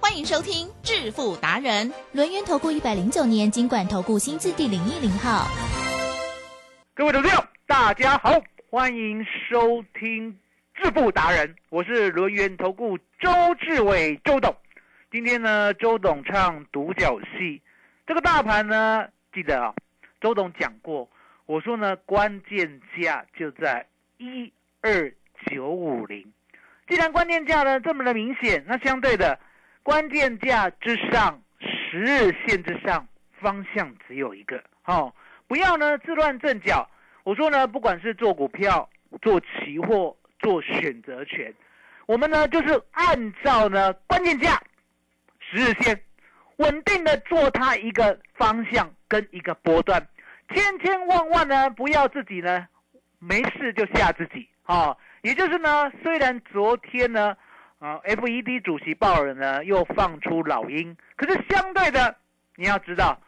欢迎收听致富达人。轮源投顾109年金管投顾新字第010号。各位投资者大家好，欢迎收听致富达人，我是轮源投顾周致伟周董。今天呢，周董唱独角戏，这个大盘呢，记得啊，周董讲过，我说呢，关键价就在12950。既然关键价呢这么的明显，那相对的关键价之上，十日线之上，方向只有一个哦，不要呢自乱阵脚。我说呢，不管是做股票、做期货、做选择权，我们呢就是按照呢关键价、十日线，稳定的做它一个方向跟一个波段，千千万万呢不要自己呢没事就吓自己哦。也就是呢，虽然昨天呢，FED 主席鲍尔呢又放出老鹰，可是相对的，你要知道，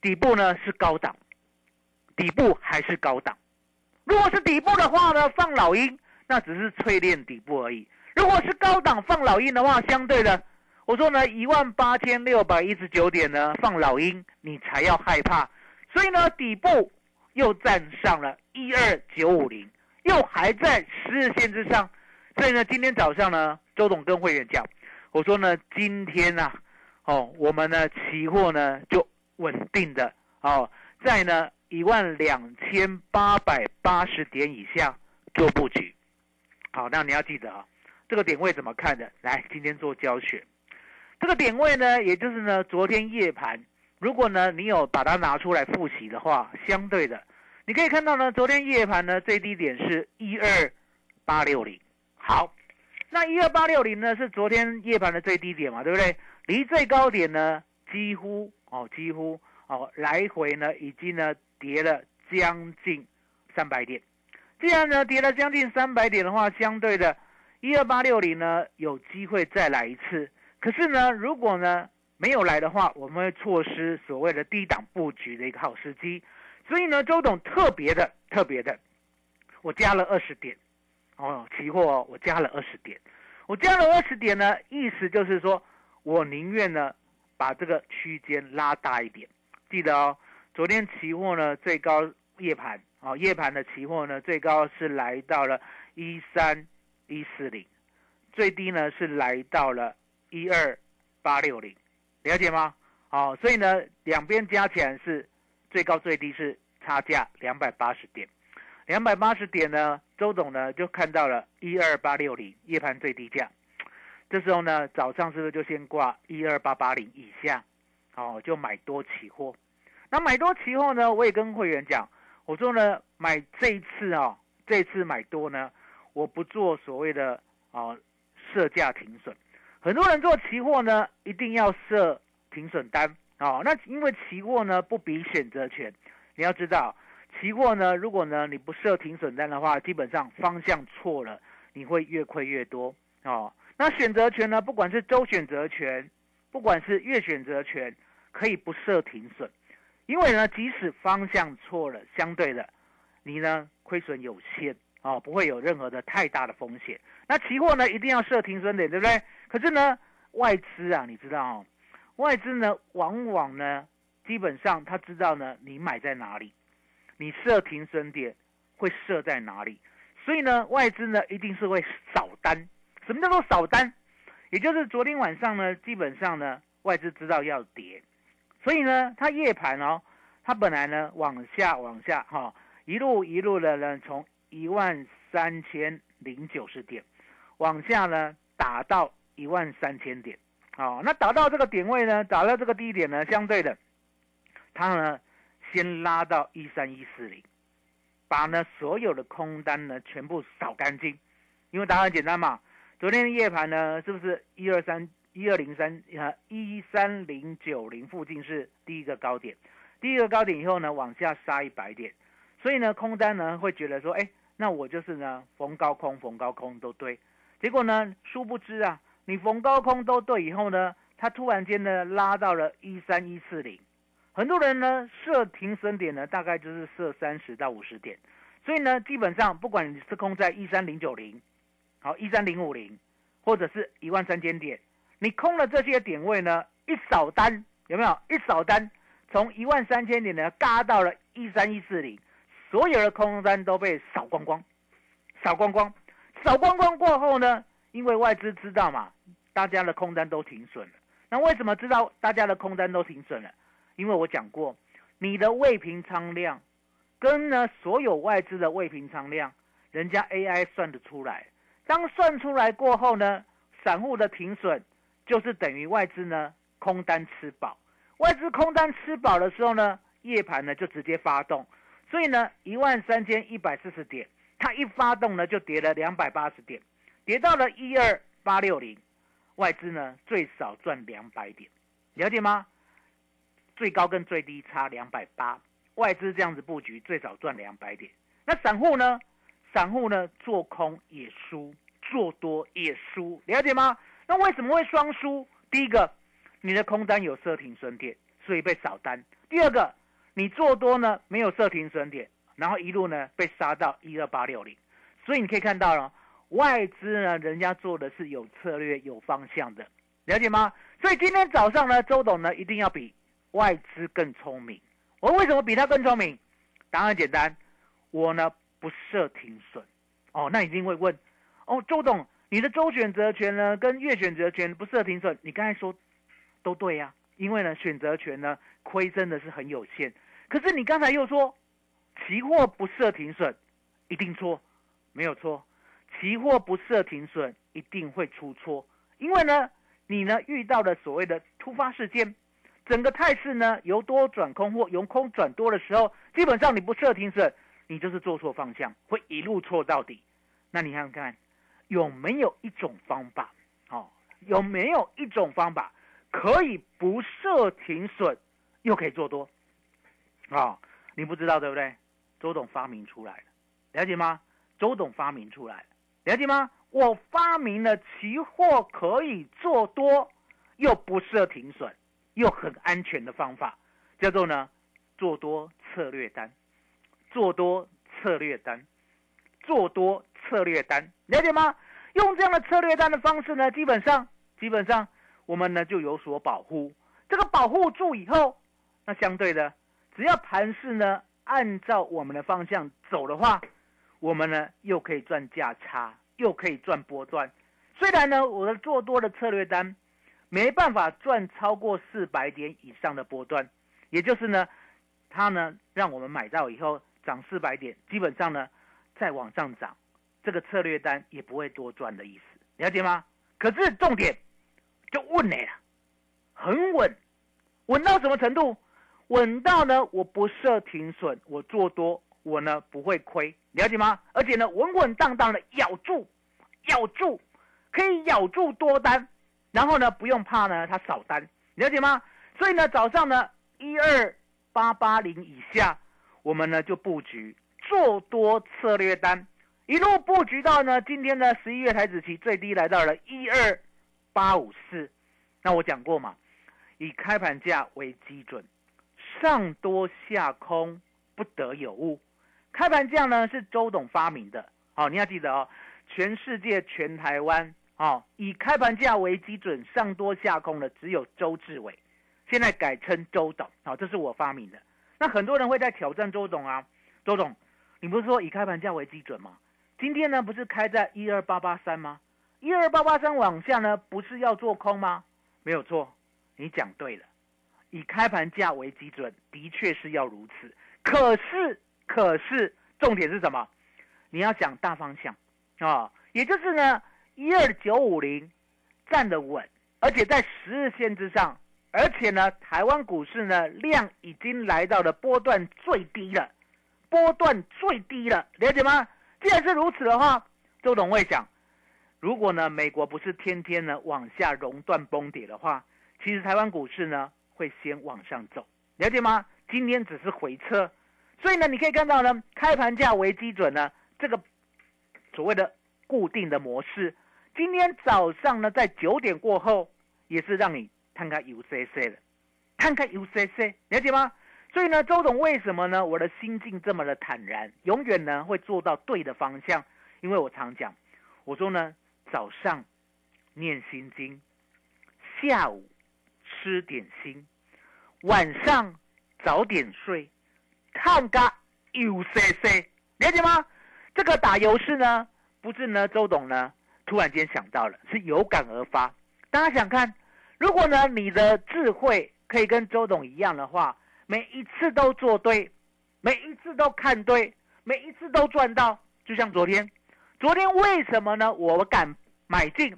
底部呢是高档，底部还是高档。如果是底部的话呢，放老鹰那只是淬炼底部而已。如果是高档放老鹰的话，相对的，我说呢，18619点呢放老鹰，你才要害怕。所以呢，底部又站上了12950，又还在十日线之上。所以呢，今天早上呢，周董跟会员讲，我说呢，今天啊，我们呢期货呢就稳定的在呢12880点以下做布局。好，那你要记得啊，这个点位怎么看的？来，今天做教学。这个点位呢，也就是呢，昨天夜盘，如果呢你有把它拿出来复习的话，相对的，你可以看到呢，昨天夜盘呢最低点是12860。好，那12860呢是昨天夜盘的最低点嘛，对不对？离最高点呢几乎来回呢已经呢跌了将近300点。既然呢跌了将近300点的话，相对的12860呢有机会再来一次。可是呢，如果呢没有来的话，我们会错失所谓的低档布局的一个好时机。所以呢，周董特别的，我加了20点。期货我加了20点，呢，意思就是说，我宁愿呢把这个区间拉大一点。记得哦，昨天期货呢最高夜盘的期货呢最高是来到了13140，最低呢是来到了12860，了解吗？所以呢两边加起来是最高最低是差价280点。280点呢，周董呢就看到了12860夜盘最低价，这时候呢早上是不是就先挂12880以下，就买多期货。那买多期货呢，我也跟会员讲，我说呢买这一次买多呢，我不做所谓的设价停损。很多人做期货呢一定要设停损单那因为期货呢不比选择权，你要知道。期货呢，如果呢你不设停损单的话，基本上方向错了，你会越亏越多那选择权呢，不管是周选择权，不管是月选择权，可以不设停损，因为呢即使方向错了，相对的你呢亏损有限不会有任何的太大的风险。那期货呢一定要设停损点，对不对？可是呢外资啊，你知道外资呢往往呢基本上他知道呢你买在哪里。你设停损点会设在哪里？所以呢，外资呢一定是会扫单。什么叫做扫单？也就是昨天晚上呢，基本上呢，外资知道要跌，所以呢，它夜盘它本来呢往下一路的呢，从13090点往下呢打到13000点。那打到这个点位呢，打到这个低点呢，相对的，它呢。先拉到13140，把呢所有的空单呢全部扫干净，因为答案很简单嘛。昨天的夜盘呢，是不是12090附近是第一个高点？第一个高点以后呢往下杀100点，所以呢空单呢会觉得说，哎，那我就是呢逢高空都对，结果呢殊不知啊，你逢高空都对以后呢，它突然间呢拉到了13140，很多人呢设停损点呢大概就是设30到50点，所以呢基本上不管你是空在13090，好13050，或者是13000点，你空了这些点位呢，一扫单有没有？一扫单从13000点呢嘎到了13140，所有的空单都被扫光光过后呢，因为外资知道嘛，大家的空单都停损了。那为什么知道大家的空单都停损了？因为我讲过，你的未平仓量跟呢所有外资的未平仓量，人家 AI 算得出来。当算出来过后呢，散户的停损就是等于外资呢空单吃饱。外资空单吃饱的时候呢，夜盘呢就直接发动。所以呢，13140点，它一发动呢就跌了280点，跌到了12860，外资呢最少赚200点，了解吗？最高跟最低差280，外资这样子布局最少赚200点。那散户呢？散户呢做空也输，做多也输，了解吗？那为什么会双输？第一个，你的空单有设停损点，所以被扫单；第二个，你做多呢没有设停损点，然后一路呢被杀到12860。所以你可以看到了，外资呢人家做的是有策略、有方向的，了解吗？所以今天早上呢，周董呢一定要比外资更聪明。我为什么比他更聪明？答案简单，我呢不设停损。哦，那你一定会问，哦，周董，你的周选择权呢跟月选择权不设停损，你刚才说都对呀，因为呢选择权呢亏真的是很有限。可是你刚才又说期货不设停损，一定错，没有错，期货不设停损一定会出错，因为呢你呢遇到了所谓的突发事件。整个态势呢由多转空或由空转多的时候，基本上你不设停损，你就是做错方向，会一路错到底。那你看看有没有一种方法，哦，有没有一种方法可以不设停损又可以做多？哦，你不知道对不对？周董发明出来了，了解吗？周董发明出来了，了解吗？我发明了期货可以做多又不设停损又很安全的方法，叫做呢做多策略单，做多策略单，做多策略单，了解吗？用这样的策略单的方式呢，基本上我们呢就有所保护。这个保护住以后，那相对的，只要盘势呢按照我们的方向走的话，我们呢又可以赚价差，又可以赚波段。虽然呢我的做多的策略单没办法赚超过400点以上的波段，也就是呢，它呢让我们买到以后涨400点，基本上呢再往上涨，这个策略单也不会多赚的意思，了解吗？可是重点就稳了，很稳，稳到什么程度？稳到呢我不设停损，我做多，我呢不会亏，了解吗？而且呢稳稳当当的咬住，可以咬住多单。然后呢，不用怕呢，它扫单，了解吗？所以呢，早上呢，12880以下，我们呢就布局做多策略单，一路布局到呢今天呢11月台指期最低来到了12854。那我讲过嘛，以开盘价为基准，上多下空不得有误。开盘价呢是周董发明的，好，你要记得哦，全世界全台湾。哦，以开盘价为基准，上多下空的只有周志伟，现在改称周董。好，这是我发明的。那很多人会在挑战周董啊，周董，你不是说以开盘价为基准吗？今天呢不是开在12883吗？12883往下呢不是要做空吗？没有错，你讲对了，以开盘价为基准的确是要如此。可是重点是什么？你要想大方向啊，也就是呢。12950站得稳，而且在10日线之上，而且呢，台湾股市呢量已经来到了波段最低了，了解吗？既然是如此的话，周董会想，如果呢美国不是天天呢往下熔断崩跌的话，其实台湾股市呢会先往上走，了解吗？今天只是回撤。所以呢，你可以看到呢，开盘价为基准呢，这个所谓的固定的模式，今天早上呢，在9点过后也是让你看看 UCC 了，看看 UCC， 了解吗？所以呢，周董为什么呢？我的心境这么的坦然，永远呢会做到对的方向，因为我常讲，我说呢，早上念心经，下午吃点心，晚上早点睡，看个 UCC， 了解吗？这个打油诗呢，不是呢周董呢突然间想到了，是有感而发。大家想看，如果呢你的智慧可以跟周董一样的话，每一次都做对，每一次都看对，每一次都赚到。就像昨天为什么呢？我敢买进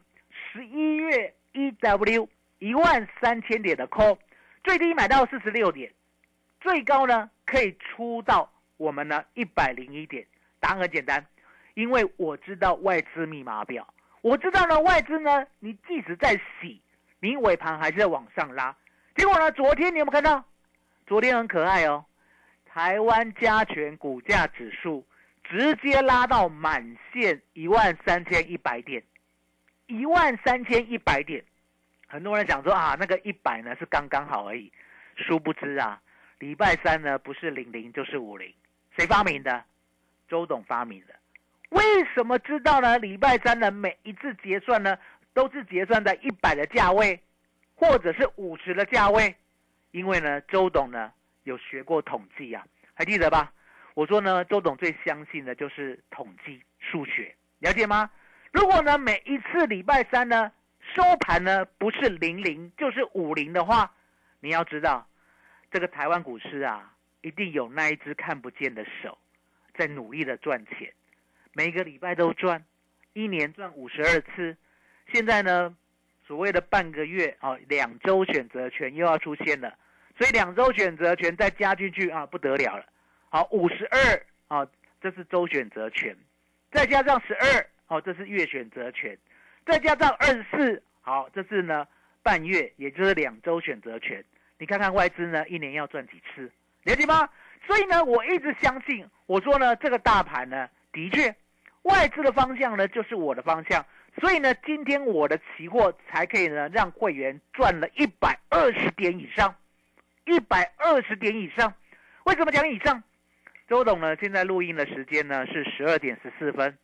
11月 EW 13000点的 call， 最低买到46点，最高呢可以出到我们呢101点。答案很简单，因为我知道外资密码表，我知道呢外资呢，你即使在洗，你尾盘还是在往上拉。结果呢，昨天你有没有看到？昨天很可爱哦，台湾加权股价指数直接拉到满线13100点，13100点。很多人想说啊，那个100呢是刚刚好而已，殊不知啊，礼拜三呢不是00就是50，谁发明的？周董发明的。为什么知道呢？礼拜三呢每一次结算呢都是结算在100的价位，或者是50的价位。因为呢，周董呢有学过统计啊，还记得吧？我说呢，周董最相信的就是统计数学，了解吗？如果呢每一次礼拜三呢收盘呢不是00就是50的话，你要知道，这个台湾股市啊，一定有那一只看不见的手，在努力的赚钱，每个礼拜都赚，一年赚52次，现在呢，所谓的半个月啊，2周选择权又要出现了。所以2周选择权再加进去啊，不得了了。好，52啊，这是周选择权，再加上12，好，这是月选择权，再加上24，好，这是呢半月，也就是2周选择权。你看看外资呢，一年要赚几次，了解吗？所以呢，我一直相信，我说呢，这个大盘呢，的确，外资的方向呢，就是我的方向。所以呢，今天我的期货才可以呢，让会员赚了120点以上，120点以上。为什么讲以上？周董呢，现在录音的时间呢是12点14分，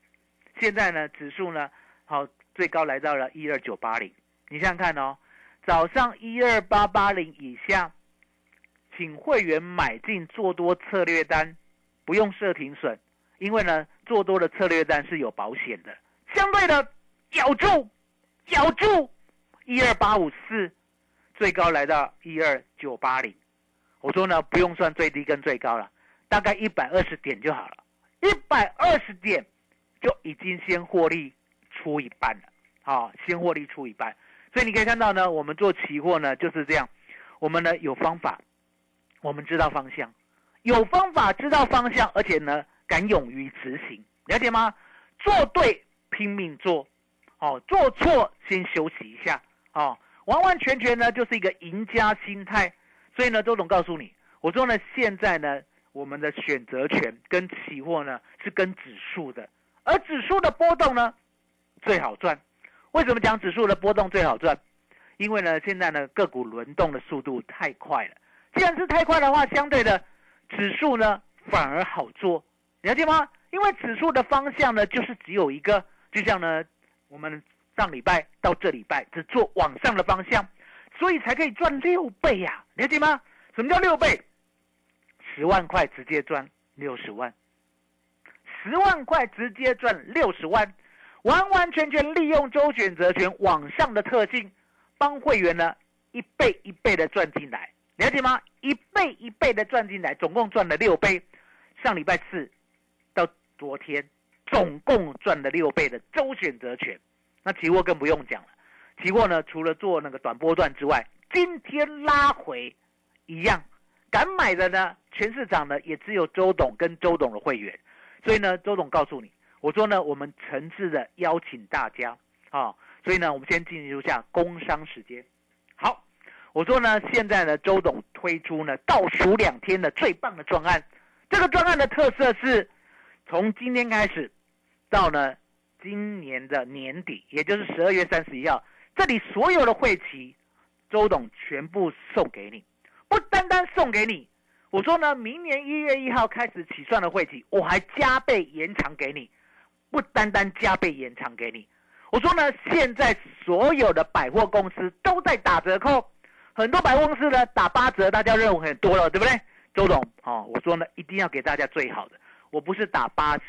现在呢指数呢，好，最高来到了12980。你想想看哦，早上12880以下，请会员买进做多策略单，不用设停损，因为呢做多的策略单是有保险的。相对的，咬住12854，最高来到12980。我说呢，不用算最低跟最高了，大概120点就好了，120点就已经先获利出一半了。好，先获利出一半。所以你可以看到呢，我们做期货呢就是这样，我们呢有方法，我们知道方向，有方法知道方向，而且呢敢勇于执行，了解吗？做对拼命做。哦，做错先休息一下，哦，完完全全呢就是一个赢家心态。所以呢，周董告诉你，我说呢，现在呢，我们的选择权跟期货呢是跟指数的，而指数的波动呢最好赚。为什么讲指数的波动最好赚？因为呢，现在呢个股轮动的速度太快了。既然是太快的话，相对的指数呢反而好做，了解吗？因为指数的方向呢就是只有一个，就像呢。我们上礼拜到这礼拜只做往上的方向，所以才可以赚6倍呀，了解吗？什么叫6倍？10万块直接赚60万，10万块直接赚60万，完完全全利用周选择权往上的特性，帮会员呢一倍一倍的赚进来，了解吗？一倍一倍的赚进来，总共赚了6倍。上礼拜四到昨天，总共赚了6倍的周选择权。那期货更不用讲了，期货呢除了做那个短波段之外，今天拉回一样敢买的呢，全市场呢也只有周董跟周董的会员。所以呢，周董告诉你，我说呢，我们诚挚的邀请大家啊，所以呢，我们先进入一下工商时间。好，我说呢，现在呢，周董推出呢倒数2天的最棒的专案。这个专案的特色是，从今天开始到呢今年的年底，也就是12月31号，这里所有的会期，周董全部送给你，不单单送给你。我说呢，明年1月1号开始起算的会期，我还加倍延长给你，不单单加倍延长给你。我说呢，现在所有的百货公司都在打折扣，很多百货公司呢打8折，大家认为很多了，对不对？周董，我说呢，一定要给大家最好的。我不是打8折，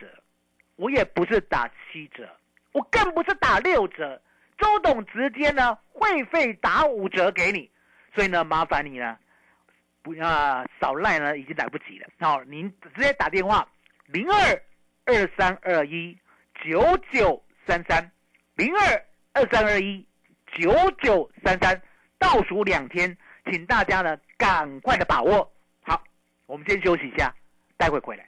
我也不是打7折，我更不是打6折。周董直接呢会费打5折给你，所以呢，麻烦你呢，不啊少赖呢已经来不及了。好，您直接打电话02-2321-9933，02-2321-9933，倒数2天，请大家呢赶快的把握。好，我们先休息一下，待会回来。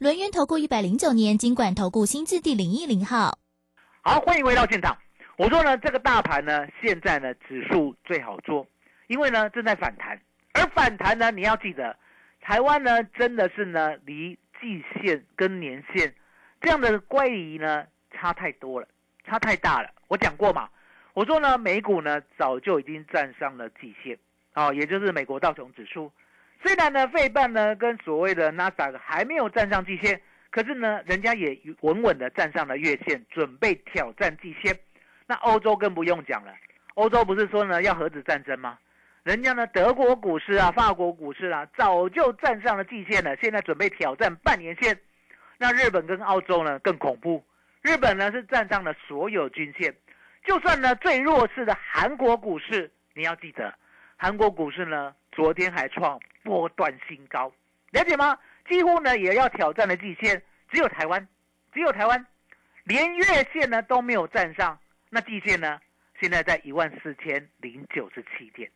轮源投顾109年金管投顾新字第010号。好，欢迎回到现场。我说呢，这个大盘呢，现在呢指数最好做，因为呢正在反弹，而反弹呢，你要记得，台湾呢真的是呢离季线跟年线这样的乖离呢差太多了，差太大了。我讲过嘛，我说呢，美股呢早就已经站上了季线，也就是美国道琼指数。虽然呢，费半呢跟所谓的 NASDAQ 还没有站上季线，可是呢，人家也稳稳的站上了月线，准备挑战季线。那欧洲更不用讲了，欧洲不是说呢要核子战争吗？人家呢德国股市啊、法国股市啊，早就站上了季线了，现在准备挑战半年线。那日本跟澳洲呢更恐怖，日本呢是站上了所有均线，就算呢最弱势的韩国股市，你要记得，韩国股市呢昨天还创波段新高，了解吗？几乎呢也要挑战的季线，只有台湾，连月线呢都没有站上。那季线呢，现在在14097点，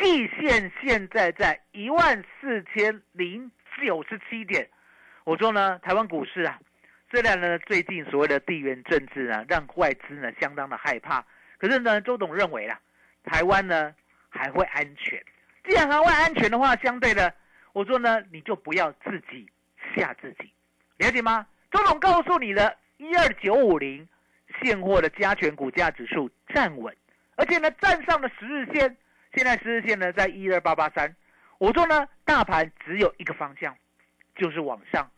季线现在在14097点。我说呢，台湾股市啊，虽然呢最近所谓的地缘政治呢让外资呢相当的害怕，可是呢周董认为啦，台湾呢还会安全。既然还会安全的话，相对的，我说呢，你就不要自己吓自己，了解吗？周董告诉你的12950现货的加权股价指数站稳，而且呢站上了10日线，现在10日线呢在12883。我说呢，大盘只有一个方向，就是往上，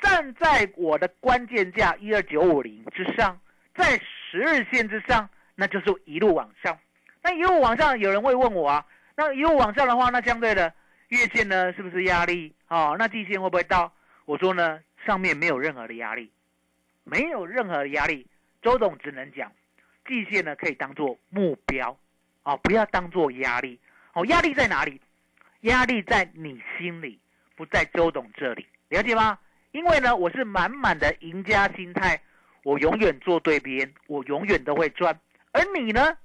站在我的关键价12950之上，在10日线之上，那就是一路往上。那一路往上，有人会问我啊。那一路往上的话，那相对的月线呢，是不是压力？那季线会不会到？我说呢，上面没有任何的压力，没有任何的压力。周董只能讲，季线呢可以当做目标，不要当做压力。压力在哪里？压力在你心里，不在周董这里，了解吗？因为呢，我是满满的赢家心态，我永远做对别人，我永远都会赚。而你呢，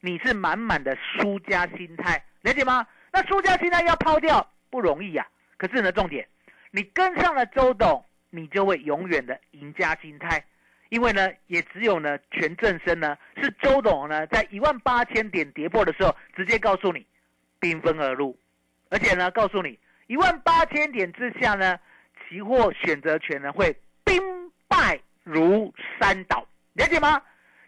你是满满的输家心态。了解吗？那输家心态要抛掉不容易啊，可是呢，重点，你跟上了周董，你就会永远的赢家心态，因为呢，也只有呢全正身呢是周董呢在18000点跌破的时候，直接告诉你，兵分而入，而且呢，告诉你18000点之下呢，期货选择权呢会兵败如山倒，了解吗？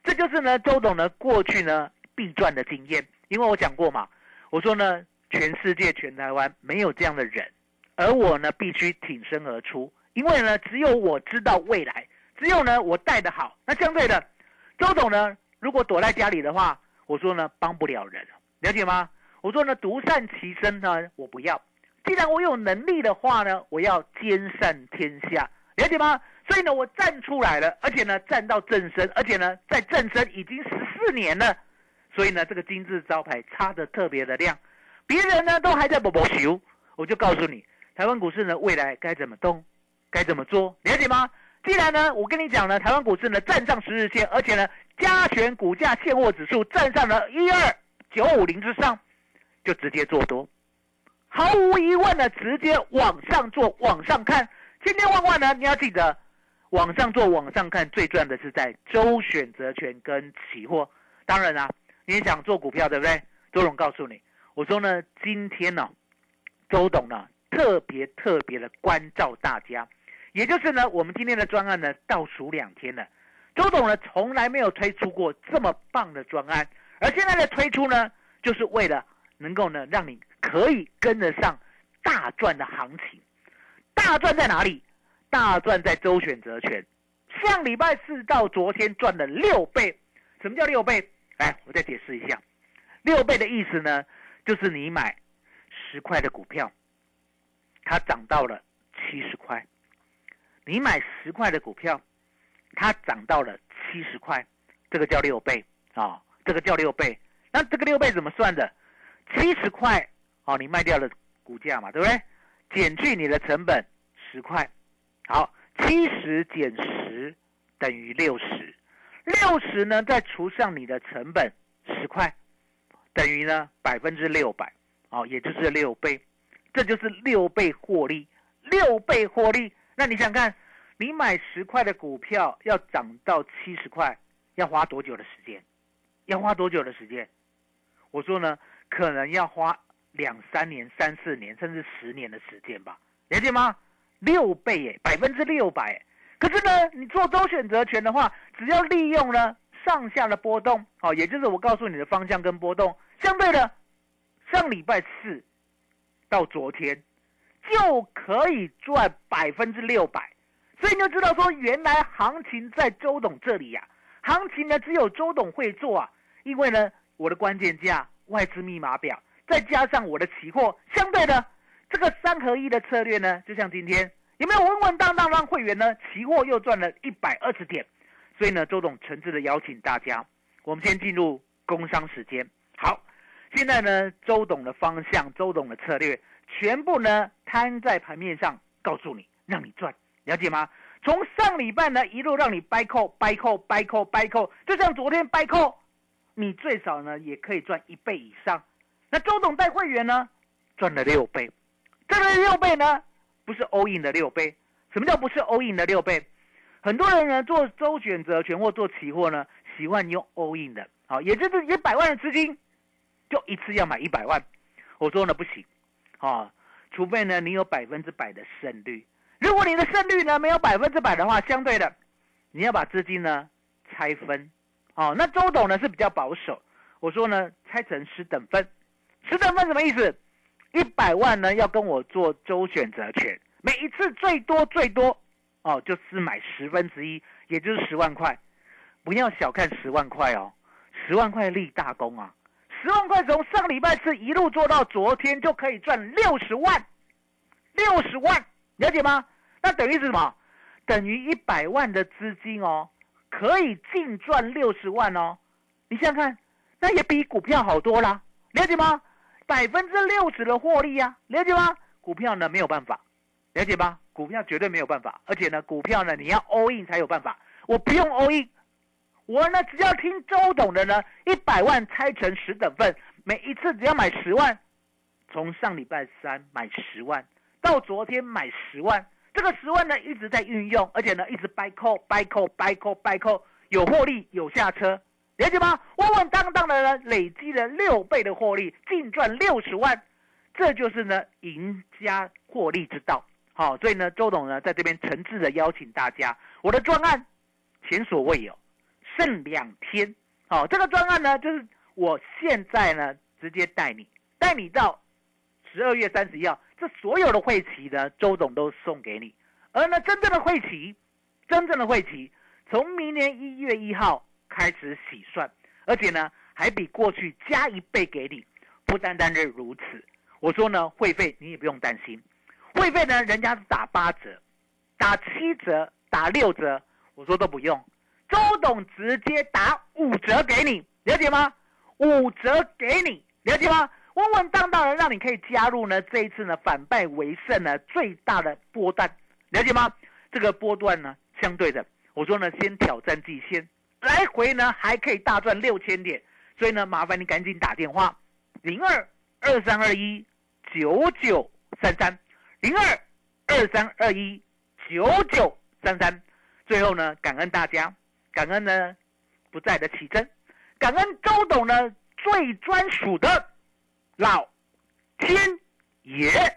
这就是呢周董呢过去呢必赚的经验，因为我讲过嘛。我说呢，全世界全台湾没有这样的人，而我呢必须挺身而出，因为呢只有我知道未来，只有呢我带得好。那相对的，周董呢如果躲在家里的话，我说呢帮不了人，了解吗？我说呢独善其身呢我不要，既然我有能力的话呢，我要兼善天下，了解吗？所以呢我站出来了，而且呢站到正身，而且呢在正身已经14年了，所以呢，这个金字招牌插得特别的亮，别人呢都还在搏球，我就告诉你，台湾股市呢未来该怎么动，该怎么做，了解吗？既然呢，我跟你讲呢，台湾股市呢站上十日线，而且呢，加权股价现货指数站上了12950之上，就直接做多，毫无疑问呢，直接往上做，往上看，千千万万呢，你要记得，往上做，往上看，最赚的是在周选择权跟期货。当然啦、啊，你也想做股票对不对？周总告诉你，我说呢，今天呢、啊，周董呢、啊、特别的关照大家。也就是呢，我们今天的专案呢，倒数2天了。周董呢，从来没有推出过这么棒的专案，而现在的推出呢，就是为了能够呢，让你可以跟得上大赚的行情。大赚在哪里？大赚在周选择权。上礼拜四到昨天赚了6倍。什么叫6倍？来，我再解释一下。6倍的意思呢，就是你买10块的股票，它涨到了70块。你买10块的股票，它涨到了70块，这个叫6倍啊、哦，这个叫6倍。那这个6倍怎么算的？70块哦，你卖掉了股价嘛，对不对？减去你的成本10块，好，70减10等于60，60呢再除上你的成本10块，等于呢600%，哦，也就是6倍，这就是6倍获利，6倍获利。那你想看，你买10块的股票要涨到70块，要花多久的时间？我说呢，可能要花2、3年、3、4年，甚至10年的时间吧，了解吗？6倍耶，600%。可是呢，你做周选择权的话，只要利用了上下的波动，好、哦，也就是我告诉你的方向跟波动。相对的，上礼拜四到昨天，就可以赚600%，所以你就知道说，原来行情在周董这里呀、啊，行情呢只有周董会做啊，因为呢我的关键价、外资密码表，再加上我的期货，相对的这个3合1的策略呢，就像今天有没有稳稳当当让会员呢期货又赚了120点，所以呢周董诚挚的邀请大家，我们先进入工商时间。好，现在呢周董的方向、周董的策略，全部呢摊在盘面上，告诉你，让你赚，了解吗？从上礼拜呢一路让你掰扣、掰扣、掰扣、掰扣，就像昨天掰扣，你最少呢也可以赚1倍以上。那周董带会员呢赚了6倍，这个6倍呢不是 all in 的6倍。什么叫不是 all in 的6倍？很多人呢做周选择权或做期货呢，喜欢用 all in 的，好，也就是100万的资金，就一次要买100万。我说呢不行。哦，除非呢你有100%的胜率，如果你的胜率呢没有100%的话，相对的，你要把资金呢拆分。哦，那周董呢是比较保守，我说呢拆成10等份，10等份什么意思？100万呢要跟我做周选择权，每一次最多哦就是买1/10，也就是10万块。不要小看10万块哦，10万块立大功啊！10万块从上礼拜四一路做到昨天，就可以赚60万，60万，了解吗？那等于是什么？等于100万的资金哦，可以净赚60万哦。你想想看，那也比股票好多啦，了解吗？60%的获利啊，了解吗？股票呢没有办法，了解吗？股票绝对没有办法，而且呢，股票呢你要 all in 才有办法。我不用 all in。我呢，只要听周董的呢，100万拆成10等份，每一次只要买10万，从上礼拜三买10万，到昨天买10万，这个10万呢一直在运用，而且呢一直掰扣、掰扣、掰扣、掰扣，有获利有下车，了解吗？稳稳当当的呢，累积了6倍的获利，净赚60万，这就是呢赢家获利之道。好、哦，所以呢，周董呢在这边诚挚的邀请大家，我的专案前所未有。剩2天，好、哦，这个专案呢，就是我现在呢直接带你到12月31号，这所有的会期呢，周董都送给你。而呢，真正的会期，从明年1月1号开始起算，而且呢，还比过去加1倍给你。不单单是如此，我说呢，会费你也不用担心，会费呢，人家是打8折、打7折、打6折，我说都不用。周董直接打5折给你，了解吗？ 5折给你，了解吗？稳稳当当的让你可以加入呢这一次呢反败为胜呢最大的波段，了解吗？这个波段呢相对的，我说呢先挑战季线，来回呢还可以大赚6000点，所以呢麻烦你赶紧打电话02-2321-9933，02-2321-9933。最后呢感恩大家，感恩呢不在的启真，感恩周董呢最专属的老天爷。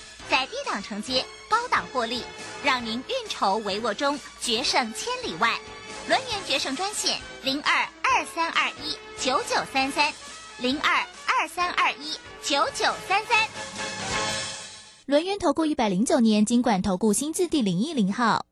在低档承接，高档获利，让您运筹帷幄中决胜千里外。轮源决胜专线02-2321-9933，02-2321-9933。轮源投顾109年金管投顾新字第010号。